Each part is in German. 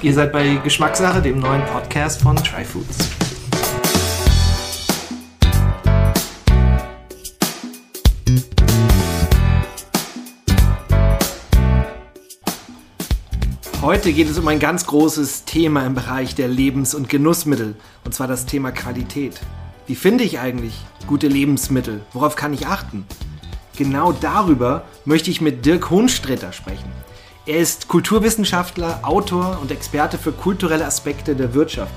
Ihr seid bei Geschmackssache, dem neuen Podcast von TRY FOODS. Heute geht es um ein ganz großes Thema im Bereich der Lebens- und Genussmittel, und zwar das Thema Qualität. Wie finde ich eigentlich gute Lebensmittel? Worauf kann ich achten? Genau darüber möchte ich mit Dirk Hohnsträter sprechen. Er ist Kulturwissenschaftler, Autor und Experte für kulturelle Aspekte der Wirtschaft.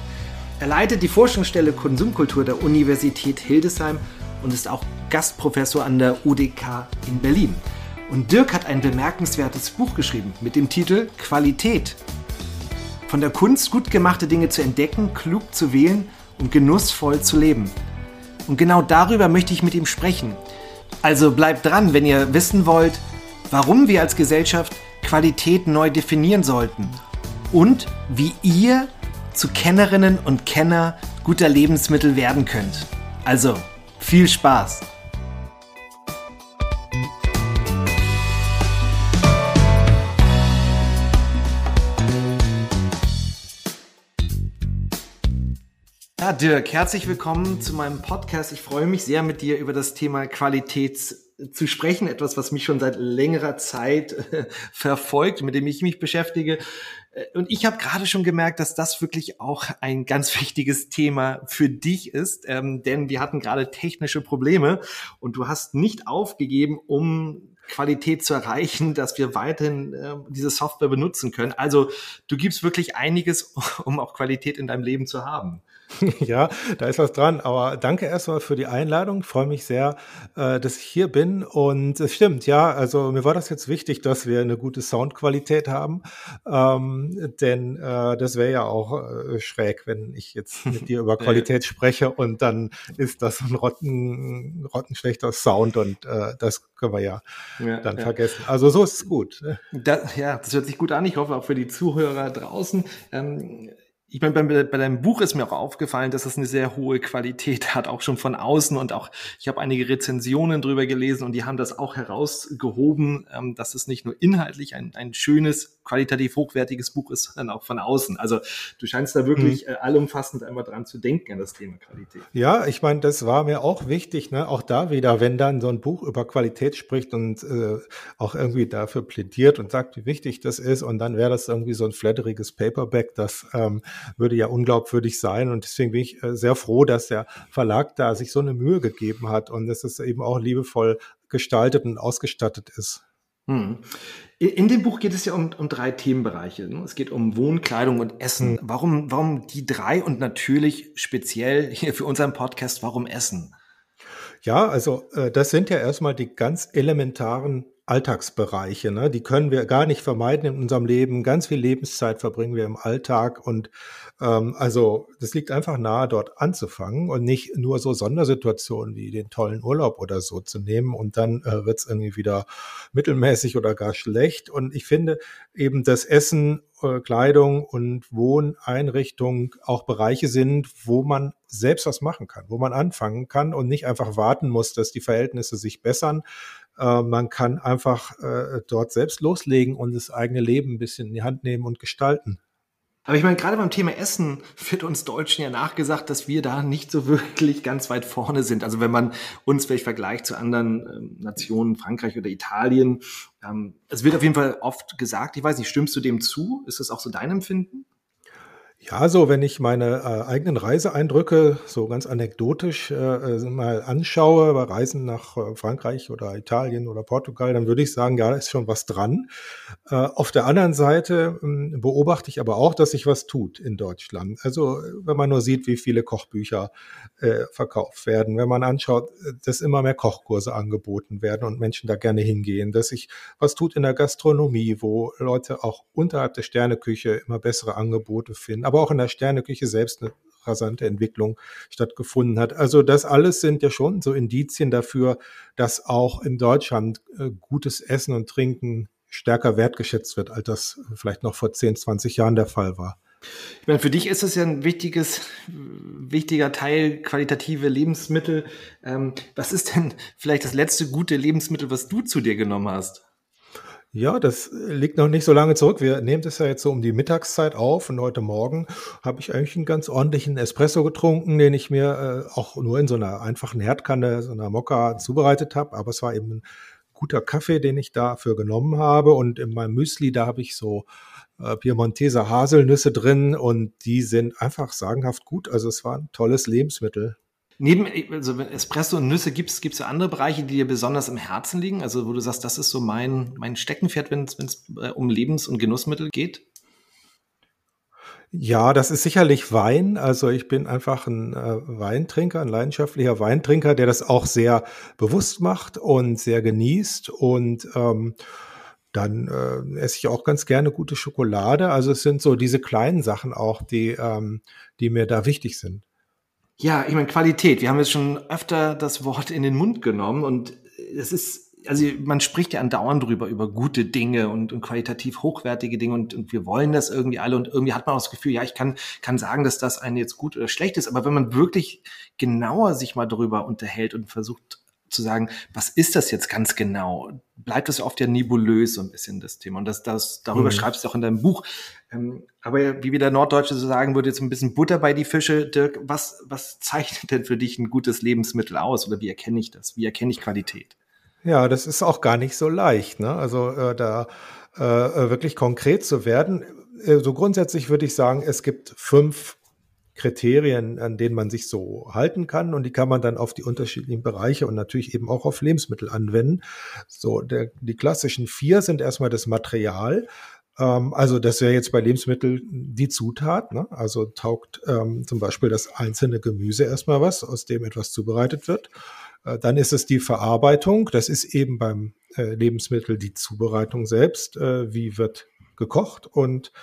Er leitet die Forschungsstelle Konsumkultur der Universität Hildesheim und ist auch Gastprofessor an der UDK in Berlin. Und Dirk hat ein bemerkenswertes Buch geschrieben mit dem Titel Qualität. Von der Kunst, gut gemachte Dinge zu entdecken, klug zu wählen und genussvoll zu leben. Und genau darüber möchte ich mit ihm sprechen. Also bleibt dran, wenn ihr wissen wollt, warum wir als Gesellschaft Qualität neu definieren sollten und wie ihr zu Kennerinnen und Kenner guter Lebensmittel werden könnt. Also, viel Spaß! Ja, Dirk, herzlich willkommen zu meinem Podcast. Ich freue mich sehr, mit dir über das Thema Qualität zu sprechen. Etwas, was mich schon seit längerer Zeit verfolgt, mit dem ich mich beschäftige. Und ich habe gerade schon gemerkt, dass das wirklich auch ein ganz wichtiges Thema für dich ist. Denn wir hatten gerade technische Probleme und du hast nicht aufgegeben, um Qualität zu erreichen, dass wir weiterhin diese Software benutzen können. Also du gibst wirklich einiges, um auch Qualität in deinem Leben zu haben. Ja, da ist was dran. Aber danke erstmal für die Einladung. Ich freue mich sehr, dass ich hier bin. Und es stimmt, ja, also mir war das jetzt wichtig, dass wir eine gute Soundqualität haben. Denn das wäre ja auch schräg, wenn ich jetzt mit dir über Qualität spreche und dann ist das ein rottenschlechter Sound und das können wir dann vergessen. Also so ist es gut. Das hört sich gut an. Ich hoffe auch für die Zuhörer draußen. Ich meine, bei deinem Buch ist mir auch aufgefallen, dass es eine sehr hohe Qualität hat, auch schon von außen, und auch ich habe einige Rezensionen drüber gelesen und die haben das auch herausgehoben, dass es nicht nur inhaltlich ein schönes, qualitativ hochwertiges Buch ist, sondern auch von außen. Also du scheinst da wirklich allumfassend einmal dran zu denken, an das Thema Qualität. Ja, ich meine, das war mir auch wichtig, ne? Auch da wieder, wenn dann so ein Buch über Qualität spricht und auch irgendwie dafür plädiert und sagt, wie wichtig das ist, und dann wäre das irgendwie so ein flatteriges Paperback, das würde ja unglaubwürdig sein, und deswegen bin ich sehr froh, dass der Verlag da sich so eine Mühe gegeben hat und dass es eben auch liebevoll gestaltet und ausgestattet ist. In dem Buch geht es ja um drei Themenbereiche. Es geht um Wohnen, Kleidung und Essen. Warum die drei, und natürlich speziell hier für unseren Podcast, warum Essen? Ja, also das sind ja erstmal die ganz elementaren Alltagsbereiche, ne? Die können wir gar nicht vermeiden in unserem Leben. Ganz viel Lebenszeit verbringen wir im Alltag, und also das liegt einfach nahe, dort anzufangen und nicht nur so Sondersituationen wie den tollen Urlaub oder so zu nehmen und dann wird es irgendwie wieder mittelmäßig oder gar schlecht. Und ich finde eben, dass Essen, Kleidung und Wohneinrichtung auch Bereiche sind, wo man selbst was machen kann, wo man anfangen kann und nicht einfach warten muss, dass die Verhältnisse sich bessern. Man kann einfach dort selbst loslegen und das eigene Leben ein bisschen in die Hand nehmen und gestalten. Aber ich meine, gerade beim Thema Essen wird uns Deutschen ja nachgesagt, dass wir da nicht so wirklich ganz weit vorne sind. Also wenn man uns vielleicht vergleicht zu anderen Nationen, Frankreich oder Italien, es wird auf jeden Fall oft gesagt, ich weiß nicht, stimmst du dem zu? Ist das auch so dein Empfinden? Ja, so wenn ich meine eigenen Reiseeindrücke so ganz anekdotisch mal anschaue, bei Reisen nach Frankreich oder Italien oder Portugal, dann würde ich sagen, ja, da ist schon was dran. Auf der anderen Seite beobachte ich aber auch, dass sich was tut in Deutschland. Also wenn man nur sieht, wie viele Kochbücher verkauft werden, wenn man anschaut, dass immer mehr Kochkurse angeboten werden und Menschen da gerne hingehen, dass sich was tut in der Gastronomie, wo Leute auch unterhalb der Sterneküche immer bessere Angebote finden. Aber auch in der Sterneküche selbst eine rasante Entwicklung stattgefunden hat. Also das alles sind ja schon so Indizien dafür, dass auch in Deutschland gutes Essen und Trinken stärker wertgeschätzt wird, als das vielleicht noch vor 10, 20 Jahren der Fall war. Ich meine, für dich ist es ja ein wichtiger Teil, qualitative Lebensmittel. Was ist denn vielleicht das letzte gute Lebensmittel, was du zu dir genommen hast? Ja, das liegt noch nicht so lange zurück. Wir nehmen das ja jetzt so um die Mittagszeit auf und heute Morgen habe ich eigentlich einen ganz ordentlichen Espresso getrunken, den ich mir auch nur in so einer einfachen Herdkanne, so einer Mokka zubereitet habe, aber es war eben ein guter Kaffee, den ich dafür genommen habe, und in meinem Müsli, da habe ich so Piemonteser Haselnüsse drin und die sind einfach sagenhaft gut, also es war ein tolles Lebensmittel. Neben also Espresso und Nüsse gibt's ja andere Bereiche, die dir besonders im Herzen liegen? Also wo du sagst, das ist so mein Steckenpferd, wenn es um Lebens- und Genussmittel geht? Ja, das ist sicherlich Wein. Also ich bin einfach ein Weintrinker, ein leidenschaftlicher Weintrinker, der das auch sehr bewusst macht und sehr genießt. Und dann esse ich auch ganz gerne gute Schokolade. Also es sind so diese kleinen Sachen auch, die mir da wichtig sind. Ja, ich meine Qualität. Wir haben jetzt schon öfter das Wort in den Mund genommen und es ist, also man spricht ja andauernd drüber, über gute Dinge und qualitativ hochwertige Dinge und wir wollen das irgendwie alle und irgendwie hat man auch das Gefühl, ja, ich kann sagen, dass das eine jetzt gut oder schlecht ist, aber wenn man wirklich genauer sich mal darüber unterhält und versucht zu sagen, was ist das jetzt ganz genau, bleibt das oft ja nebulös so ein bisschen das Thema. Und darüber schreibst du auch in deinem Buch. Aber wie wir der Norddeutsche so sagen würde, jetzt ein bisschen Butter bei die Fische. Dirk, was zeichnet denn für dich ein gutes Lebensmittel aus? Oder wie erkenne ich das? Wie erkenne ich Qualität? Ja, das ist auch gar nicht so leicht, ne? Also da wirklich konkret zu werden. So grundsätzlich würde ich sagen, es gibt 5 Kriterien, an denen man sich so halten kann und die kann man dann auf die unterschiedlichen Bereiche und natürlich eben auch auf Lebensmittel anwenden. So, die klassischen 4 sind erstmal das Material. Also das wäre jetzt bei Lebensmitteln die Zutat, ne? Also taugt zum Beispiel das einzelne Gemüse erstmal was, aus dem etwas zubereitet wird. Dann ist es die Verarbeitung. Das ist eben beim Lebensmittel die Zubereitung selbst. Wie wird gekocht? Und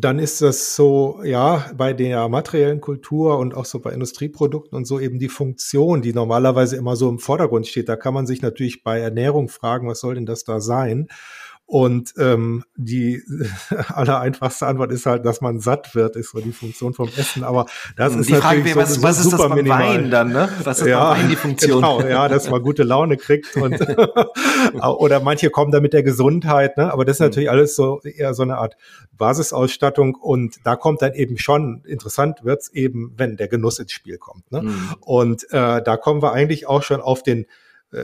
dann ist das so, ja, bei der materiellen Kultur und auch so bei Industrieprodukten und so eben die Funktion, die normalerweise immer so im Vordergrund steht. Da kann man sich natürlich bei Ernährung fragen, was soll denn das da sein? Und die allereinfachste Antwort ist halt, dass man satt wird, ist so die Funktion vom Essen. Aber das ist die natürlich Frage, was ist das beim Wein dann, ne? Was ist beim Wein die Funktion? Genau, ja, dass man gute Laune kriegt und oder manche kommen da mit der Gesundheit, ne? Aber das ist natürlich alles so eher so eine Art Basisausstattung und da kommt dann eben schon, interessant wird's eben, wenn der Genuss ins Spiel kommt, ne? Und da kommen wir eigentlich auch schon auf den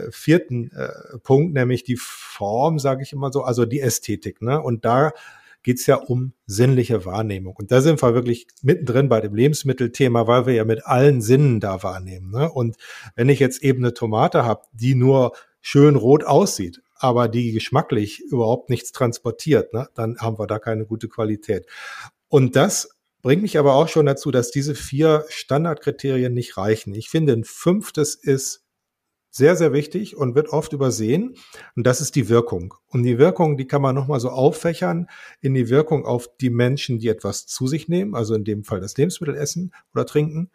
4. Punkt, nämlich die Form, sage ich immer so, also die Ästhetik, ne? Und da geht's ja um sinnliche Wahrnehmung. Und da sind wir wirklich mittendrin bei dem Lebensmittelthema, weil wir ja mit allen Sinnen da wahrnehmen, ne? Und wenn ich jetzt eben eine Tomate habe, die nur schön rot aussieht, aber die geschmacklich überhaupt nichts transportiert, ne? Dann haben wir da keine gute Qualität. Und das bringt mich aber auch schon dazu, dass diese 4 Standardkriterien nicht reichen. Ich finde, ein 5. ist sehr, sehr wichtig und wird oft übersehen. Und das ist die Wirkung. Und die Wirkung, die kann man nochmal so auffächern in die Wirkung auf die Menschen, die etwas zu sich nehmen, also in dem Fall das Lebensmittel essen oder trinken.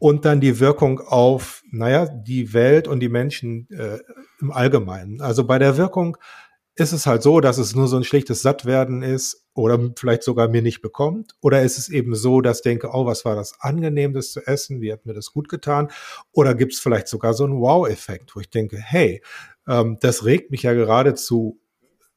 Und dann die Wirkung auf, die Welt und die Menschen im Allgemeinen. Also bei der Wirkung ist es halt so, dass es nur so ein schlichtes Sattwerden ist oder vielleicht sogar mir nicht bekommt. Oder ist es eben so, dass ich denke, oh, was war das angenehm, das zu essen? Wie hat mir das gut getan? Oder gibt es vielleicht sogar so einen Wow-Effekt, wo ich denke, hey, das regt mich ja geradezu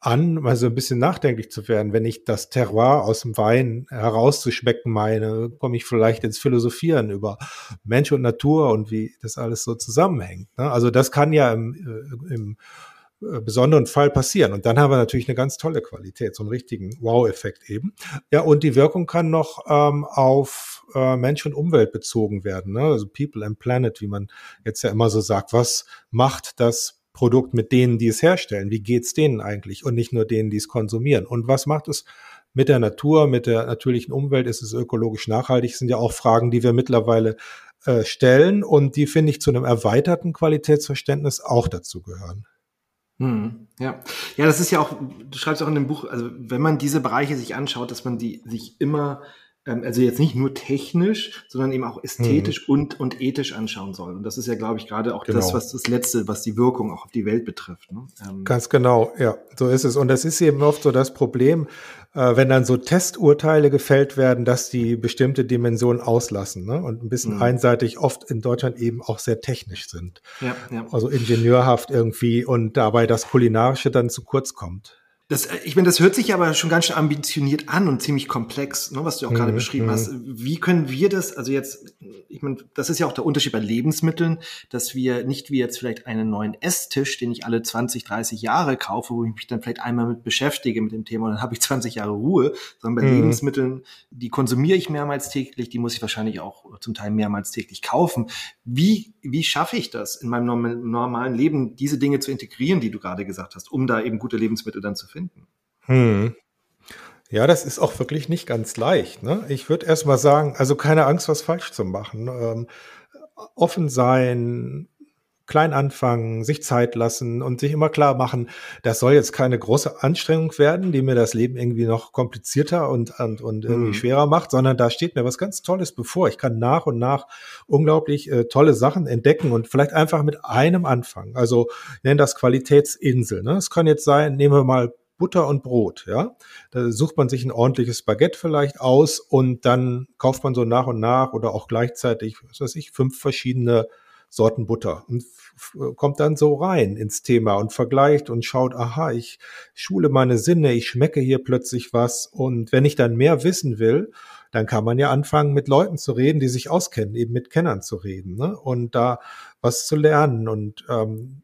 an, mal so ein bisschen nachdenklich zu werden. Wenn ich das Terroir aus dem Wein herauszuschmecken meine, komme ich vielleicht ins Philosophieren über Mensch und Natur und wie das alles so zusammenhängt, ne? Also das kann ja im besonderen Fall passieren. Und dann haben wir natürlich eine ganz tolle Qualität, so einen richtigen Wow-Effekt eben. Ja, und die Wirkung kann noch auf Mensch und Umwelt bezogen werden, ne? Also People and Planet, wie man jetzt ja immer so sagt. Was macht das Produkt mit denen, die es herstellen? Wie geht's denen eigentlich? Und nicht nur denen, die es konsumieren. Und was macht es mit der Natur, mit der natürlichen Umwelt? Ist es ökologisch nachhaltig? Das sind ja auch Fragen, die wir mittlerweile stellen und die, finde ich, zu einem erweiterten Qualitätsverständnis auch dazu gehören. Ja, das ist ja auch, du schreibst auch in dem Buch, also wenn man diese Bereiche sich anschaut, dass man die sich immer also jetzt nicht nur technisch, sondern eben auch ästhetisch und ethisch anschauen soll. Und das ist ja, glaube ich, gerade auch das, was das Letzte, was die Wirkung auch auf die Welt betrifft. Ne? Ganz genau, ja, so ist es. Und das ist eben oft so das Problem, wenn dann so Testurteile gefällt werden, dass die bestimmte Dimensionen auslassen, ne? Und ein bisschen einseitig oft in Deutschland eben auch sehr technisch sind. Ja, ja. Also ingenieurhaft irgendwie und dabei das Kulinarische dann zu kurz kommt. Ich meine, das hört sich aber schon ganz schön ambitioniert an und ziemlich komplex, ne, was du auch gerade beschrieben hast. Wie können wir das, also jetzt, ich meine, das ist ja auch der Unterschied bei Lebensmitteln, dass wir nicht wie jetzt vielleicht einen neuen Esstisch, den ich alle 20, 30 Jahre kaufe, wo ich mich dann vielleicht einmal mit beschäftige mit dem Thema und dann habe ich 20 Jahre Ruhe, sondern bei Lebensmitteln, die konsumiere ich mehrmals täglich, die muss ich wahrscheinlich auch zum Teil mehrmals täglich kaufen. Wie schaffe ich das in meinem normalen Leben, diese Dinge zu integrieren, die du gerade gesagt hast, um da eben gute Lebensmittel dann zu finden? Ja, das ist auch wirklich nicht ganz leicht, ne? Ich würde erst mal sagen, also keine Angst, was falsch zu machen. Offen sein, klein anfangen, sich Zeit lassen und sich immer klar machen, das soll jetzt keine große Anstrengung werden, die mir das Leben irgendwie noch komplizierter und irgendwie schwerer macht, sondern da steht mir was ganz Tolles bevor. Ich kann nach und nach unglaublich tolle Sachen entdecken und vielleicht einfach mit einem anfangen. Also ich nenne das Qualitätsinsel, ne? Es kann jetzt sein, nehmen wir mal Butter und Brot, ja. Da sucht man sich ein ordentliches Baguette vielleicht aus und dann kauft man so nach und nach oder auch gleichzeitig, was weiß ich, 5 verschiedene Sorten Butter und kommt dann so rein ins Thema und vergleicht und schaut, aha, ich schule meine Sinne, ich schmecke hier plötzlich was und wenn ich dann mehr wissen will, dann kann man ja anfangen, mit Leuten zu reden, die sich auskennen, eben mit Kennern zu reden, ne? Und da was zu lernen. Und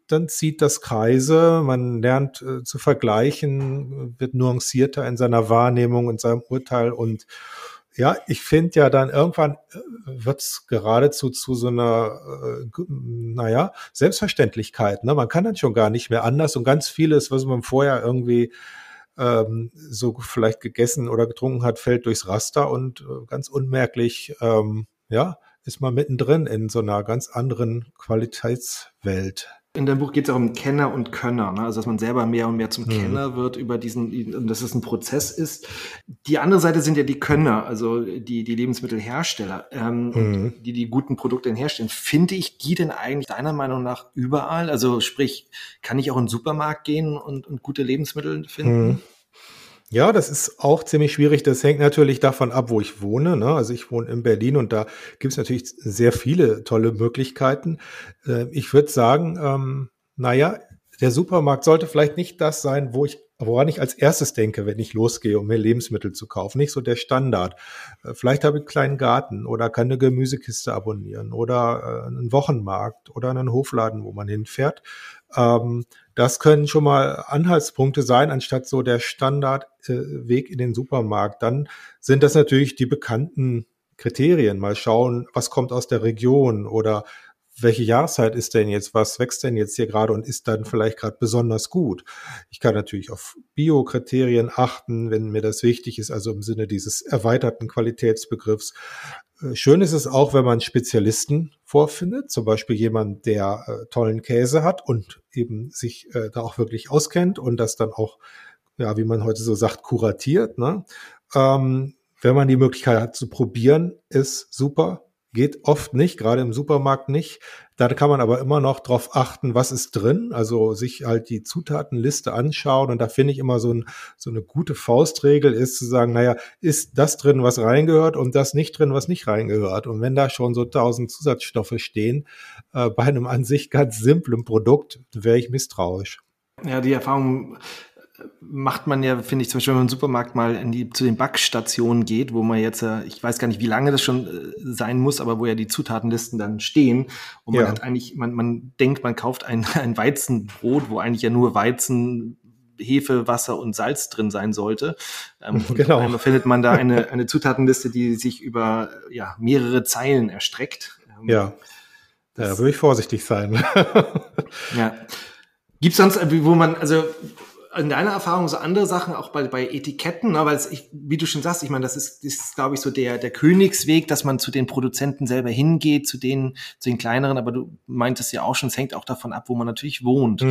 dann zieht das Kreise, man lernt zu vergleichen, wird nuancierter in seiner Wahrnehmung und seinem Urteil. Und ja, ich finde ja dann irgendwann wird's geradezu zu so einer, Selbstverständlichkeit, ne? Man kann dann schon gar nicht mehr anders und ganz vieles, was man vorher irgendwie so vielleicht gegessen oder getrunken hat, fällt durchs Raster und ganz unmerklich, ist man mittendrin in so einer ganz anderen Qualitätswelt. In deinem Buch geht es auch um Kenner und Könner, ne? Also dass man selber mehr und mehr zum Kenner wird über diesen, dass es ein Prozess ist. Die andere Seite sind ja die Könner, also die Lebensmittelhersteller, die guten Produkte herstellen. Finde ich die denn eigentlich deiner Meinung nach überall? Also sprich, kann ich auch in den Supermarkt gehen und gute Lebensmittel finden? Ja, das ist auch ziemlich schwierig. Das hängt natürlich davon ab, wo ich wohne, ne? Also ich wohne in Berlin und da gibt es natürlich sehr viele tolle Möglichkeiten. Ich würde sagen, der Supermarkt sollte vielleicht nicht das sein, woran ich als erstes denke, wenn ich losgehe, um mir Lebensmittel zu kaufen. Nicht so der Standard. Vielleicht habe ich einen kleinen Garten oder kann eine Gemüsekiste abonnieren oder einen Wochenmarkt oder einen Hofladen, wo man hinfährt. Das können schon mal Anhaltspunkte sein, anstatt so der Standardweg in den Supermarkt. Dann sind das natürlich die bekannten Kriterien. Mal schauen, was kommt aus der Region oder welche Jahreszeit ist denn jetzt, was wächst denn jetzt hier gerade und ist dann vielleicht gerade besonders gut. Ich kann natürlich auf Bio-Kriterien achten, wenn mir das wichtig ist, also im Sinne dieses erweiterten Qualitätsbegriffs. Schön ist es auch, wenn man Spezialisten vorfindet, zum Beispiel jemand, der tollen Käse hat und eben sich da auch wirklich auskennt und das dann auch, ja, wie man heute so sagt, kuratiert, ne? Wenn man die Möglichkeit hat zu probieren, ist super. Geht oft nicht, gerade im Supermarkt nicht. Da kann man aber immer noch drauf achten, was ist drin. Also sich halt die Zutatenliste anschauen. Und da finde ich immer so eine gute Faustregel ist zu sagen, ist das drin, was reingehört und das nicht drin, was nicht reingehört. Und wenn da schon so 1000 Zusatzstoffe stehen, bei einem an sich ganz simplen Produkt, wäre ich misstrauisch. Ja, die Erfahrung macht man ja, finde ich, zum Beispiel, wenn man im Supermarkt mal zu den Backstationen geht, wo man jetzt, ich weiß gar nicht, wie lange das schon sein muss, aber wo ja die Zutatenlisten dann stehen und man hat eigentlich, man denkt, man kauft ein Weizenbrot, wo eigentlich ja nur Weizen, Hefe, Wasser und Salz drin sein sollte. Genau. Und dann findet man da eine Zutatenliste, die sich über mehrere Zeilen erstreckt. Da würde ich vorsichtig sein. Ja. Gibt es sonst, wo man, also in deiner Erfahrung so andere Sachen, auch bei Etiketten, ne? Weil wie du schon sagst, ich meine, das ist glaube ich, so der Königsweg, dass man zu den Produzenten selber hingeht, zu den kleineren, aber du meintest ja auch schon, es hängt auch davon ab, wo man natürlich wohnt.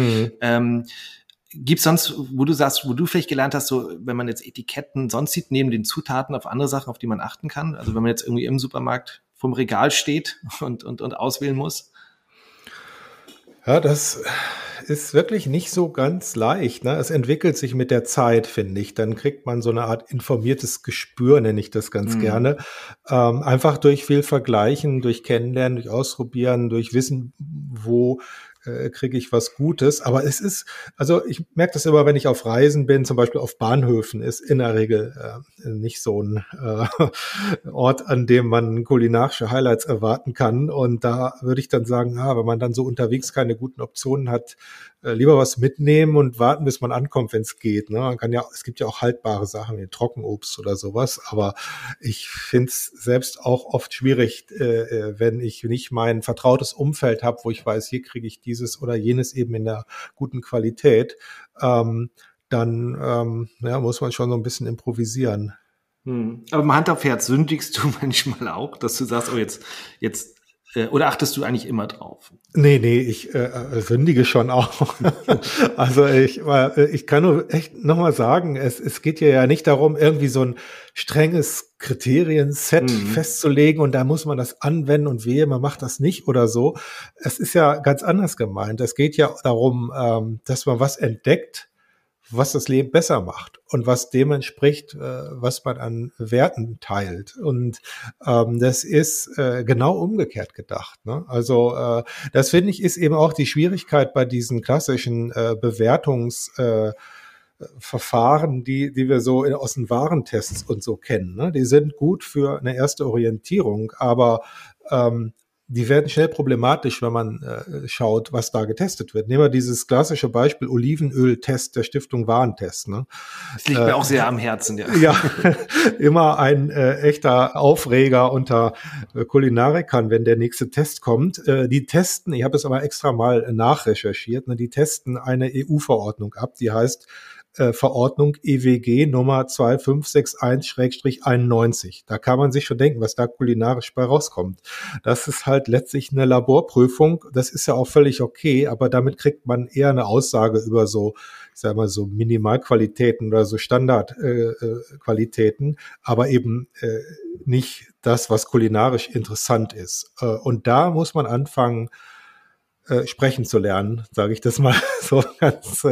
Gibt es sonst, wo du sagst, wo du vielleicht gelernt hast, so wenn man jetzt Etiketten sonst sieht, neben den Zutaten auf andere Sachen, auf die man achten kann? Also wenn man jetzt irgendwie im Supermarkt vorm Regal steht und auswählen muss? Ja, das ist wirklich nicht so ganz leicht, ne? Es entwickelt sich mit der Zeit, finde ich. Dann kriegt man so eine Art informiertes Gespür, nenne ich das ganz gerne. Einfach durch viel Vergleichen, durch Kennenlernen, durch Ausprobieren, durch Wissen, wo kriege ich was Gutes. Aber es ist, also ich merke das immer, wenn ich auf Reisen bin, zum Beispiel auf Bahnhöfen, ist in der Regel nicht so ein Ort, an dem man kulinarische Highlights erwarten kann. Und da würde ich dann sagen, wenn man dann so unterwegs keine guten Optionen hat, lieber was mitnehmen und warten, bis man ankommt, wenn es geht. Ne? Man kann ja, es gibt ja auch haltbare Sachen wie Trockenobst oder sowas, aber ich finde es selbst auch oft schwierig, wenn ich nicht mein vertrautes Umfeld habe, wo ich weiß, hier kriege ich dieses oder jenes eben in der guten Qualität, dann muss man schon so ein bisschen improvisieren. Aber mal Hand auf Herz, sündigst du manchmal auch, dass du sagst, oh jetzt oder achtest du eigentlich immer drauf? Nee, ich sündige schon auch. Also ich kann nur echt nochmal sagen, es geht hier ja nicht darum, irgendwie so ein strenges Kriterien-Set festzulegen und da muss man das anwenden und wehe, man macht das nicht oder so. Es ist ja ganz anders gemeint. Es geht ja darum, dass man was entdeckt, was das Leben besser macht und was dem entspricht, was man an Werten teilt. Und das ist genau umgekehrt gedacht. Ne? Also das, finde ich, ist eben auch die Schwierigkeit bei diesen klassischen Bewertungsverfahren, die wir so aus den Warentests und so kennen. Ne? Die sind gut für eine erste Orientierung, aber die werden schnell problematisch, wenn man schaut, was da getestet wird. Nehmen wir dieses klassische Beispiel Olivenöl-Test der Stiftung Warentest. Ne? Das liegt mir auch sehr am Herzen. Ja, immer ein echter Aufreger unter Kulinarikern, wenn der nächste Test kommt. Die testen, ich habe es aber extra mal nachrecherchiert, ne, die testen eine EU-Verordnung ab, die heißt Verordnung EWG Nummer 2561-91. Da kann man sich schon denken, was da kulinarisch bei rauskommt. Das ist halt letztlich eine Laborprüfung. Das ist ja auch völlig okay, aber damit kriegt man eher eine Aussage über so, sagen wir so, Minimalqualitäten oder so Standardqualitäten, aber eben nicht das, was kulinarisch interessant ist. Und da muss man anfangen, sprechen zu lernen, sage ich das mal so ganz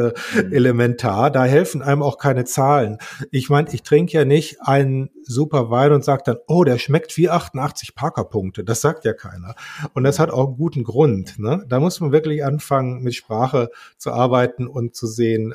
elementar. Da helfen einem auch keine Zahlen. Ich meine, ich trinke ja nicht einen super Wein und sage dann, oh, der schmeckt wie 88 Parker-Punkte. Das sagt ja keiner. Und das hat auch einen guten Grund. Ne? Da muss man wirklich anfangen, mit Sprache zu arbeiten und zu sehen,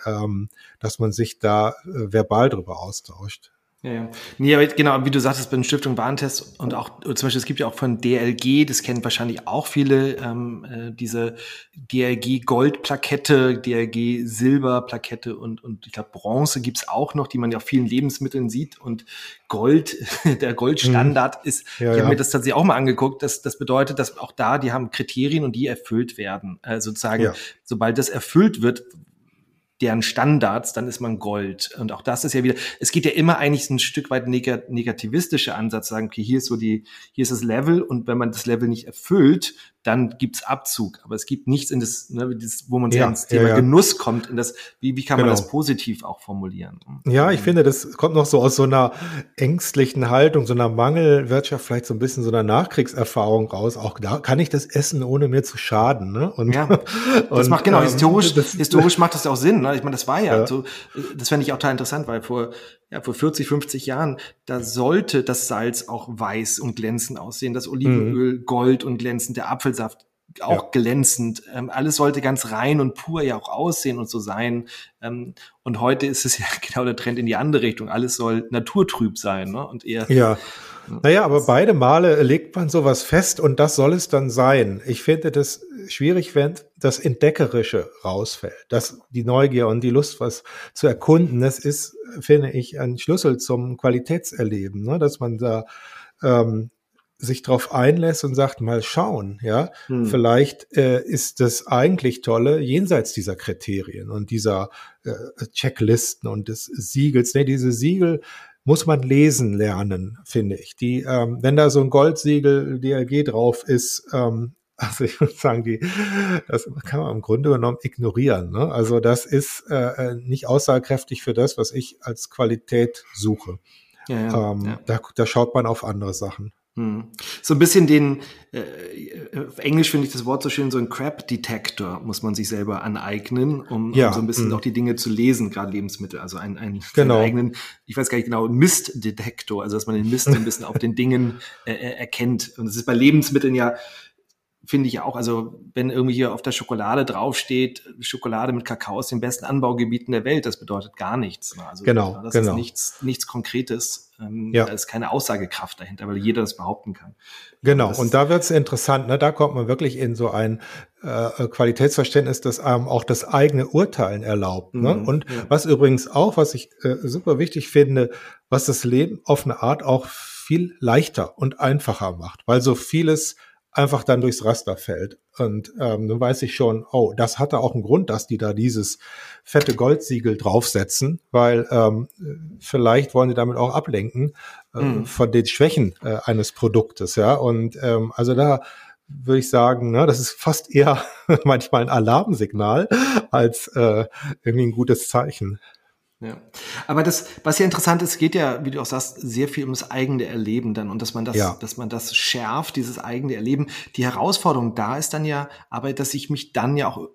dass man sich da verbal drüber austauscht. Ja. Nee, aber genau, wie du sagtest, bei den Stiftung Warentest und auch zum Beispiel, es gibt ja auch von DLG, das kennen wahrscheinlich auch viele, diese DLG-Gold-Plakette, DLG-Silber-Plakette und ich glaube Bronze gibt's auch noch, die man ja auf vielen Lebensmitteln sieht und Gold, der Goldstandard ist, ich habe mir das tatsächlich auch mal angeguckt, das bedeutet, dass auch da, die haben Kriterien und die erfüllt werden, sozusagen, sobald das erfüllt wird, deren Standards, dann ist man Gold. Und auch das ist ja wieder, es geht ja immer eigentlich ein Stück weit negativistischer Ansatz, sagen, okay, hier ist das Level und wenn man das Level nicht erfüllt, dann gibt's Abzug. Aber es gibt nichts in das, ne, wo man ins Thema Genuss kommt, in das, wie kann man das positiv auch formulieren? Ja, ich finde, das kommt noch so aus so einer ängstlichen Haltung, so einer Mangelwirtschaft, vielleicht so ein bisschen so einer Nachkriegserfahrung raus. Auch da kann ich das essen, ohne mir zu schaden. Ne? Und, ja, das macht historisch macht das auch Sinn. Ne? Ich meine, das war so, das fände ich auch total interessant, weil vor 40, 50 Jahren, da sollte das Salz auch weiß und glänzend aussehen, das Olivenöl gold und glänzend, der Apfelsaft auch glänzend. Alles sollte ganz rein und pur ja auch aussehen und so sein. Und heute ist es ja genau der Trend in die andere Richtung. Alles soll naturtrüb sein, ne? Und eher. Ja. Naja, aber beide Male legt man sowas fest und das soll es dann sein. Ich finde das schwierig, wenn das Entdeckerische rausfällt. Das, die Neugier und die Lust, was zu erkunden, das ist, finde ich, ein Schlüssel zum Qualitätserleben, ne? Dass man da sich drauf einlässt und sagt, mal schauen, ja, vielleicht ist das eigentlich Tolle jenseits dieser Kriterien und dieser Checklisten und des Siegels. Ne, diese Siegel muss man lesen lernen, finde ich. Die, wenn da so ein Goldsiegel DLG drauf ist, Also ich würde sagen, das kann man im Grunde genommen ignorieren, ne? Also das ist nicht aussagekräftig für das, was ich als Qualität suche. Ja. Da schaut man auf andere Sachen. So ein bisschen den, auf Englisch finde ich das Wort so schön, so ein Crap-Detector muss man sich selber aneignen, um so ein bisschen auch die Dinge zu lesen, gerade Lebensmittel. Also einen eigenen, ich weiß gar nicht genau, Mistdetektor, also dass man den Mist ein bisschen auf den Dingen erkennt. Und das ist bei Lebensmitteln ja, finde ich auch, also wenn irgendwie hier auf der Schokolade draufsteht, Schokolade mit Kakao aus den besten Anbaugebieten der Welt, das bedeutet gar nichts. Also das ist nichts Konkretes. Da ist keine Aussagekraft dahinter, weil jeder das behaupten kann. Genau, und da wird es interessant, ne? Da kommt man wirklich in so ein Qualitätsverständnis, das einem auch das eigene Urteilen erlaubt. Ne? Und was übrigens auch, was ich super wichtig finde, was das Leben auf eine Art auch viel leichter und einfacher macht, weil so vieles einfach dann durchs Raster fällt. Und dann weiß ich schon, das hatte auch einen Grund, dass die da dieses fette Goldsiegel draufsetzen, weil vielleicht wollen die damit auch ablenken von den Schwächen eines Produktes. Ja, und also da würde ich sagen, ne, das ist fast eher manchmal ein Alarmsignal als irgendwie ein gutes Zeichen. Ja, aber das, was ja interessant ist, geht ja, wie du auch sagst, sehr viel ums eigene Erleben dann und dass man das schärft, dieses eigene Erleben. Die Herausforderung da ist dann ja, aber dass ich mich dann ja auch,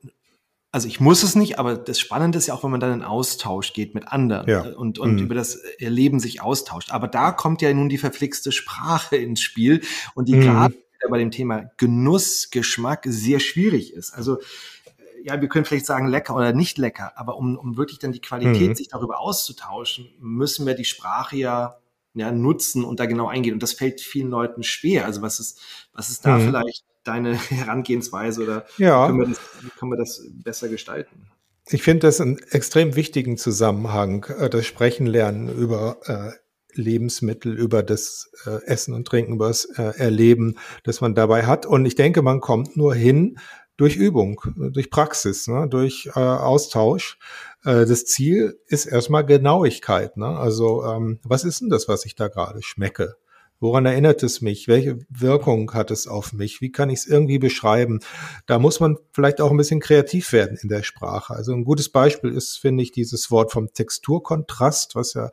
also ich muss es nicht, aber das Spannende ist ja auch, wenn man dann in Austausch geht mit anderen und über das Erleben sich austauscht. Aber da kommt ja nun die verflixte Sprache ins Spiel und die gerade bei dem Thema Genuss, Geschmack sehr schwierig ist. Also ja, wir können vielleicht sagen lecker oder nicht lecker, aber um wirklich dann die Qualität sich darüber auszutauschen, müssen wir die Sprache ja nutzen und da genau eingehen. Und das fällt vielen Leuten schwer. Also was ist da vielleicht deine Herangehensweise oder wie können wir das besser gestalten? Ich finde das einen extrem wichtigen Zusammenhang, das Sprechen lernen über Lebensmittel, über das Essen und Trinken, über das Erleben, das man dabei hat. Und ich denke, man kommt nur hin, durch Übung, durch Praxis, ne, durch Austausch. Das Ziel ist erstmal Genauigkeit. Ne? Also was ist denn das, was ich da gerade schmecke? Woran erinnert es mich? Welche Wirkung hat es auf mich? Wie kann ich es irgendwie beschreiben? Da muss man vielleicht auch ein bisschen kreativ werden in der Sprache. Also ein gutes Beispiel ist, finde ich, dieses Wort vom Texturkontrast, was ja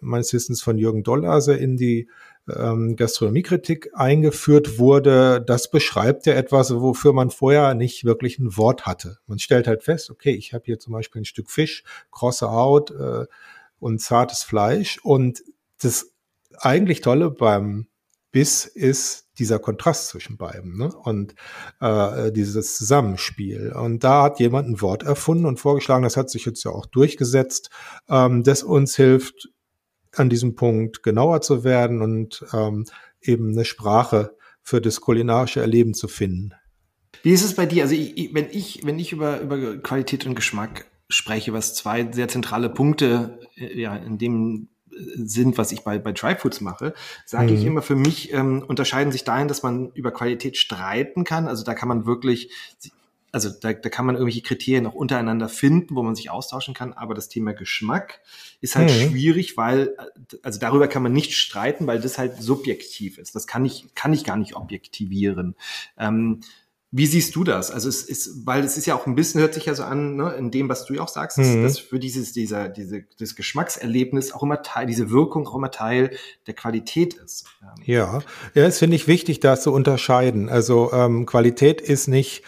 meines Wissens von Jürgen Dollase in die Gastronomiekritik eingeführt wurde. Das beschreibt ja etwas, wofür man vorher nicht wirklich ein Wort hatte. Man stellt halt fest, okay, ich habe hier zum Beispiel ein Stück Fisch, krosse Haut und zartes Fleisch. Und das eigentlich Tolle beim Biss ist dieser Kontrast zwischen beiden, ne? Und dieses Zusammenspiel. Und da hat jemand ein Wort erfunden und vorgeschlagen, das hat sich jetzt ja auch durchgesetzt, das uns hilft, an diesem Punkt genauer zu werden und eben eine Sprache für das kulinarische Erleben zu finden. Wie ist es bei dir? Also wenn ich über Qualität und Geschmack spreche, was zwei sehr zentrale Punkte in dem sind, was ich bei TRY FOODS mache, sage ich immer, für mich unterscheiden sich dahin, dass man über Qualität streiten kann. Also da kann man wirklich, also da kann man irgendwelche Kriterien auch untereinander finden, wo man sich austauschen kann. Aber das Thema Geschmack ist halt schwierig, weil, also darüber kann man nicht streiten, weil das halt subjektiv ist. Das kann ich gar nicht objektivieren. Wie siehst du das? Also es ist, weil es ist ja auch ein bisschen, hört sich ja so an, ne, in dem, was du ja auch sagst, dass für dieses Geschmackserlebnis auch immer Teil, diese Wirkung auch immer Teil der Qualität ist. Ja, das finde ich wichtig, da zu unterscheiden. Also Qualität ist nicht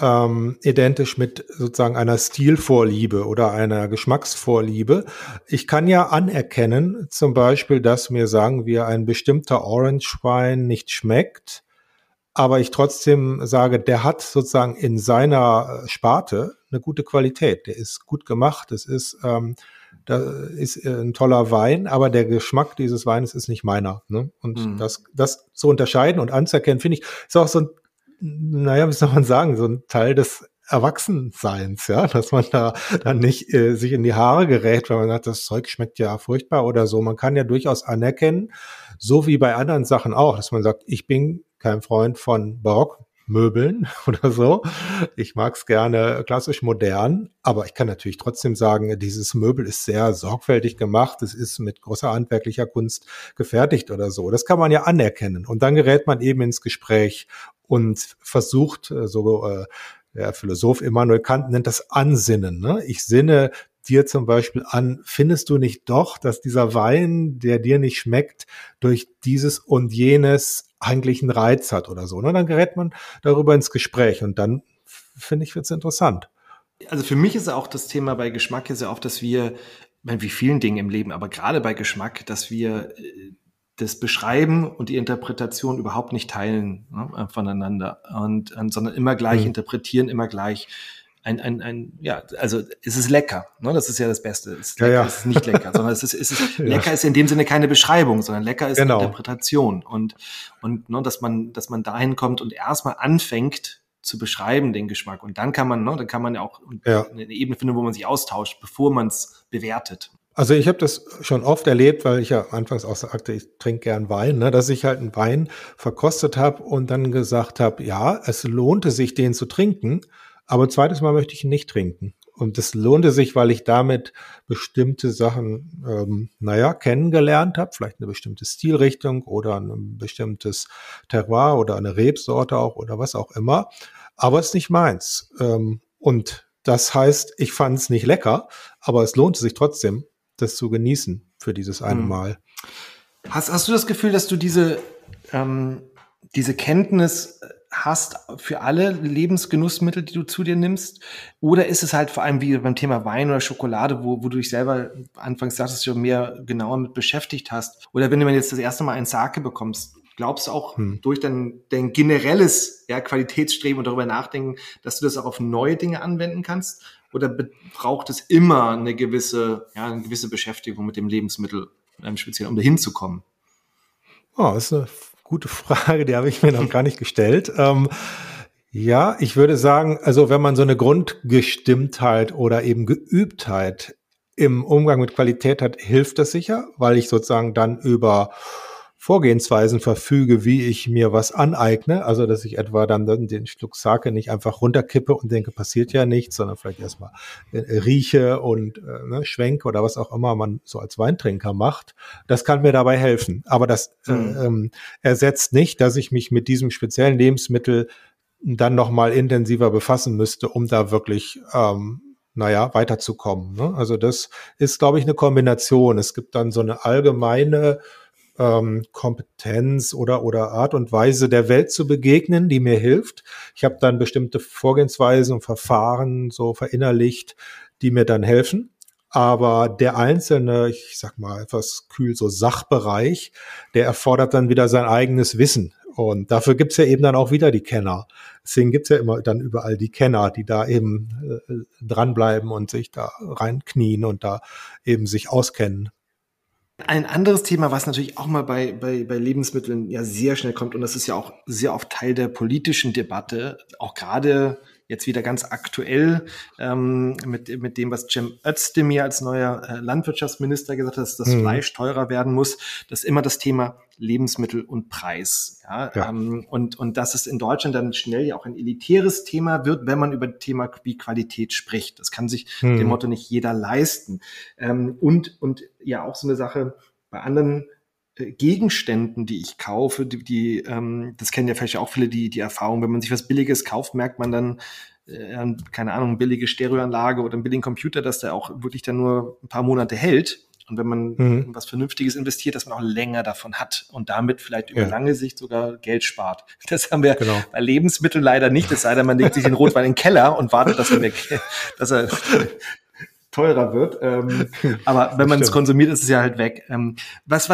identisch mit sozusagen einer Stilvorliebe oder einer Geschmacksvorliebe. Ich kann ja anerkennen, zum Beispiel, dass mir, sagen wir, ein bestimmter Orange Wein nicht schmeckt, aber ich trotzdem sage, der hat sozusagen in seiner Sparte eine gute Qualität. Der ist gut gemacht, das ist ein toller Wein, aber der Geschmack dieses Weines ist nicht meiner. Ne? Und das zu unterscheiden und anzuerkennen, finde ich, ist auch so ein, naja, wie soll man sagen, so ein Teil des Erwachsenseins, ja, dass man da dann nicht sich in die Haare gerät, weil man sagt, das Zeug schmeckt ja furchtbar oder so. Man kann ja durchaus anerkennen, so wie bei anderen Sachen auch, dass man sagt, ich bin kein Freund von Barockmöbeln oder so. Ich mag es gerne klassisch modern, aber ich kann natürlich trotzdem sagen, dieses Möbel ist sehr sorgfältig gemacht, es ist mit großer handwerklicher Kunst gefertigt oder so. Das kann man ja anerkennen und dann gerät man eben ins Gespräch und versucht, so der Philosoph Immanuel Kant nennt das Ansinnen, ne? Ich sinne dir zum Beispiel an, findest du nicht doch, dass dieser Wein, der dir nicht schmeckt, durch dieses und jenes eigentlich einen Reiz hat oder so? Ne? Dann gerät man darüber ins Gespräch und dann, finde ich, wird es interessant. Also für mich ist auch das Thema bei Geschmack ja sehr oft, dass wir, wie vielen Dingen im Leben, aber gerade bei Geschmack, dass wir das Beschreiben und die Interpretation überhaupt nicht teilen, ne, voneinander, und sondern immer gleich interpretieren, immer gleich. Also es ist lecker, ne? Das ist ja das Beste. Es ist, ja, lecker, ja. Es ist nicht lecker, sondern es ist ja. Lecker ist in dem Sinne keine Beschreibung, sondern lecker ist genau. Interpretation. Und ne, dass man dahin kommt und erstmal anfängt zu beschreiben den Geschmack. Und dann kann man, ne, dann kann man ja auch eine Ebene finden, wo man sich austauscht, bevor man es bewertet. Also ich habe das schon oft erlebt, weil ich ja anfangs auch sagte, ich trinke gern Wein, ne, dass ich halt einen Wein verkostet habe und dann gesagt habe, ja, es lohnte sich, den zu trinken. Aber zweites Mal möchte ich ihn nicht trinken. Und das lohnte sich, weil ich damit bestimmte Sachen, kennengelernt habe. Vielleicht eine bestimmte Stilrichtung oder ein bestimmtes Terroir oder eine Rebsorte auch oder was auch immer. Aber es ist nicht meins. Und das heißt, ich fand es nicht lecker, aber es lohnte sich trotzdem, das zu genießen für dieses eine Mal. Hast du das Gefühl, dass du diese Kenntnis hast für alle Lebensgenussmittel, die du zu dir nimmst? Oder ist es halt vor allem wie beim Thema Wein oder Schokolade, wo du dich selber anfangs sagtest, schon mehr genauer mit beschäftigt hast? Oder wenn du jetzt das erste Mal einen Sake bekommst, glaubst du auch durch dein generelles Qualitätsstreben und darüber nachdenken, dass du das auch auf neue Dinge anwenden kannst? Oder braucht es immer eine gewisse Beschäftigung mit dem Lebensmittel, speziell um da hinzukommen? Oh, das ist eine gute Frage, die habe ich mir noch gar nicht gestellt. Ich würde sagen, also wenn man so eine Grundgestimmtheit oder eben Geübtheit im Umgang mit Qualität hat, hilft das sicher, weil ich sozusagen dann über Vorgehensweisen verfüge, wie ich mir was aneigne. Also dass ich etwa dann den Schluck Sake nicht einfach runterkippe und denke, passiert ja nichts, sondern vielleicht erstmal rieche und schwenke oder was auch immer man so als Weintrinker macht. Das kann mir dabei helfen. Aber das ersetzt nicht, dass ich mich mit diesem speziellen Lebensmittel dann nochmal intensiver befassen müsste, um da wirklich weiterzukommen. Ne? Also das ist, glaube ich, eine Kombination. Es gibt dann so eine allgemeine Kompetenz oder Art und Weise der Welt zu begegnen, die mir hilft. Ich habe dann bestimmte Vorgehensweisen und Verfahren so verinnerlicht, die mir dann helfen. Aber der einzelne, ich sag mal etwas kühl, so Sachbereich, der erfordert dann wieder sein eigenes Wissen. Und dafür gibt's ja eben dann auch wieder die Kenner. Deswegen gibt's ja immer dann überall die Kenner, die da eben dranbleiben und sich da reinknien und da eben sich auskennen. Ein anderes Thema, was natürlich auch mal bei Lebensmitteln ja sehr schnell kommt, und das ist ja auch sehr oft Teil der politischen Debatte, auch gerade jetzt wieder ganz aktuell mit dem, was Cem Özdemir als neuer Landwirtschaftsminister gesagt hat, dass das Fleisch teurer werden muss, dass immer das Thema Lebensmittel und Preis. Und dass es in Deutschland dann schnell ja auch ein elitäres Thema wird, wenn man über das Thema wie Qualität spricht. Das kann sich dem Motto nicht jeder leisten. Und ja auch so eine Sache bei anderen Gegenständen, die ich kaufe, die das kennen ja vielleicht auch viele, die Erfahrung, wenn man sich was Billiges kauft, merkt man dann, keine Ahnung, eine billige Stereoanlage oder einen billigen Computer, dass der auch wirklich dann nur ein paar Monate hält. Und wenn man was Vernünftiges investiert, dass man auch länger davon hat und damit vielleicht über lange Sicht sogar Geld spart. Das haben wir bei Lebensmitteln leider nicht. Es sei denn, man legt sich den Rotwein in den Keller und wartet, dass er teurer wird. Aber wenn man es konsumiert, ist es ja halt weg. Das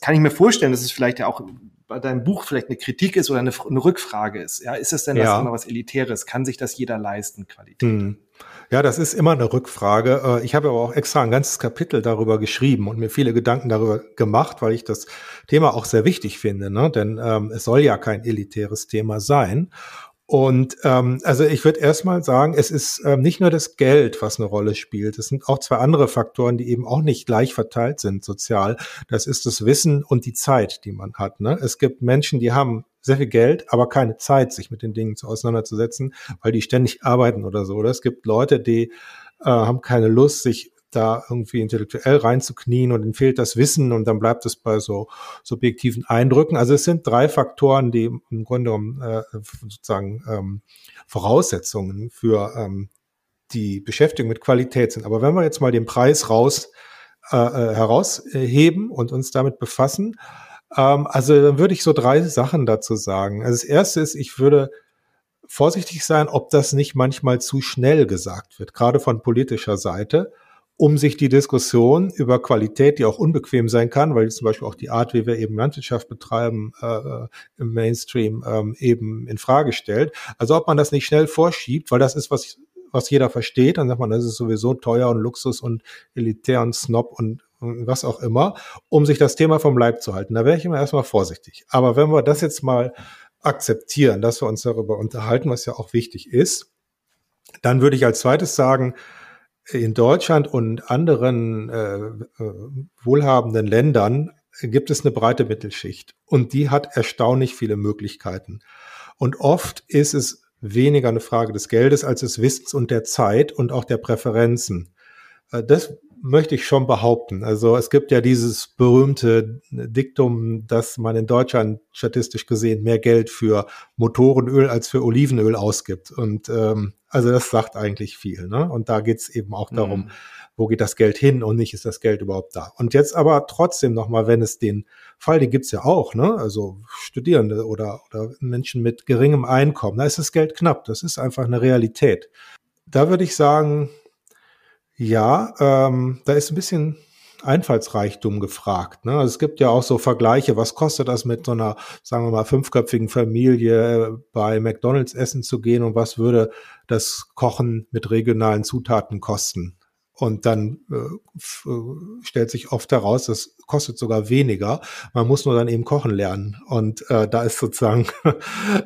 kann ich mir vorstellen, dass es vielleicht ja auch bei deinem Buch vielleicht eine Kritik ist oder eine Rückfrage ist. Ja, ist das denn das immer was Elitäres? Kann sich das jeder leisten, Qualität? Ja, das ist immer eine Rückfrage. Ich habe aber auch extra ein ganzes Kapitel darüber geschrieben und mir viele Gedanken darüber gemacht, weil ich das Thema auch sehr wichtig finde, ne? Denn es soll ja kein elitäres Thema sein. Und ich würde erstmal sagen, es ist nicht nur das Geld, was eine Rolle spielt. Es sind auch zwei andere Faktoren, die eben auch nicht gleich verteilt sind sozial. Das ist das Wissen und die Zeit, die man hat. Ne? Es gibt Menschen, die haben sehr viel Geld, aber keine Zeit, sich mit den Dingen auseinanderzusetzen, weil die ständig arbeiten oder so. Oder es gibt Leute, die haben keine Lust, sich da irgendwie intellektuell reinzuknien und ihnen fehlt das Wissen und dann bleibt es bei so subjektiven Eindrücken. Also es sind 3 Faktoren, die im Grunde genommen sozusagen Voraussetzungen für die Beschäftigung mit Qualität sind. Aber wenn wir jetzt mal den Preis herausheben und uns damit befassen, also dann würde ich so 3 Sachen dazu sagen. Also das erste ist, ich würde vorsichtig sein, ob das nicht manchmal zu schnell gesagt wird, gerade von politischer Seite, um sich die Diskussion über Qualität, die auch unbequem sein kann, weil zum Beispiel auch die Art, wie wir eben Landwirtschaft betreiben, im Mainstream eben in Frage stellt. Also ob man das nicht schnell vorschiebt, weil das ist, was jeder versteht. Dann sagt man, das ist sowieso teuer und Luxus und elitär und Snob und was auch immer, um sich das Thema vom Leib zu halten. Da wäre ich immer erstmal vorsichtig. Aber wenn wir das jetzt mal akzeptieren, dass wir uns darüber unterhalten, was ja auch wichtig ist, dann würde ich als zweites sagen, in Deutschland und anderen wohlhabenden Ländern gibt es eine breite Mittelschicht und die hat erstaunlich viele Möglichkeiten. Und oft ist es weniger eine Frage des Geldes als des Wissens und der Zeit und auch der Präferenzen. Das möchte ich schon behaupten. Also es gibt ja dieses berühmte Diktum, dass man in Deutschland statistisch gesehen mehr Geld für Motorenöl als für Olivenöl ausgibt. Und also das sagt eigentlich viel, ne? Und da geht's eben auch darum, wo geht das Geld hin und nicht, ist das Geld überhaupt da. Und jetzt aber trotzdem nochmal, wenn es den Fall, den gibt's ja auch, ne? Also Studierende oder Menschen mit geringem Einkommen, da ist das Geld knapp. Das ist einfach eine Realität. Da würde ich sagen, ja, da ist ein bisschen Einfallsreichtum gefragt, ne? Also es gibt ja auch so Vergleiche, was kostet das mit so einer, sagen wir mal, 5-köpfigen Familie bei McDonald's essen zu gehen und was würde das Kochen mit regionalen Zutaten kosten? Und dann stellt sich oft heraus, das kostet sogar weniger. Man muss nur dann eben kochen lernen. Und da ist sozusagen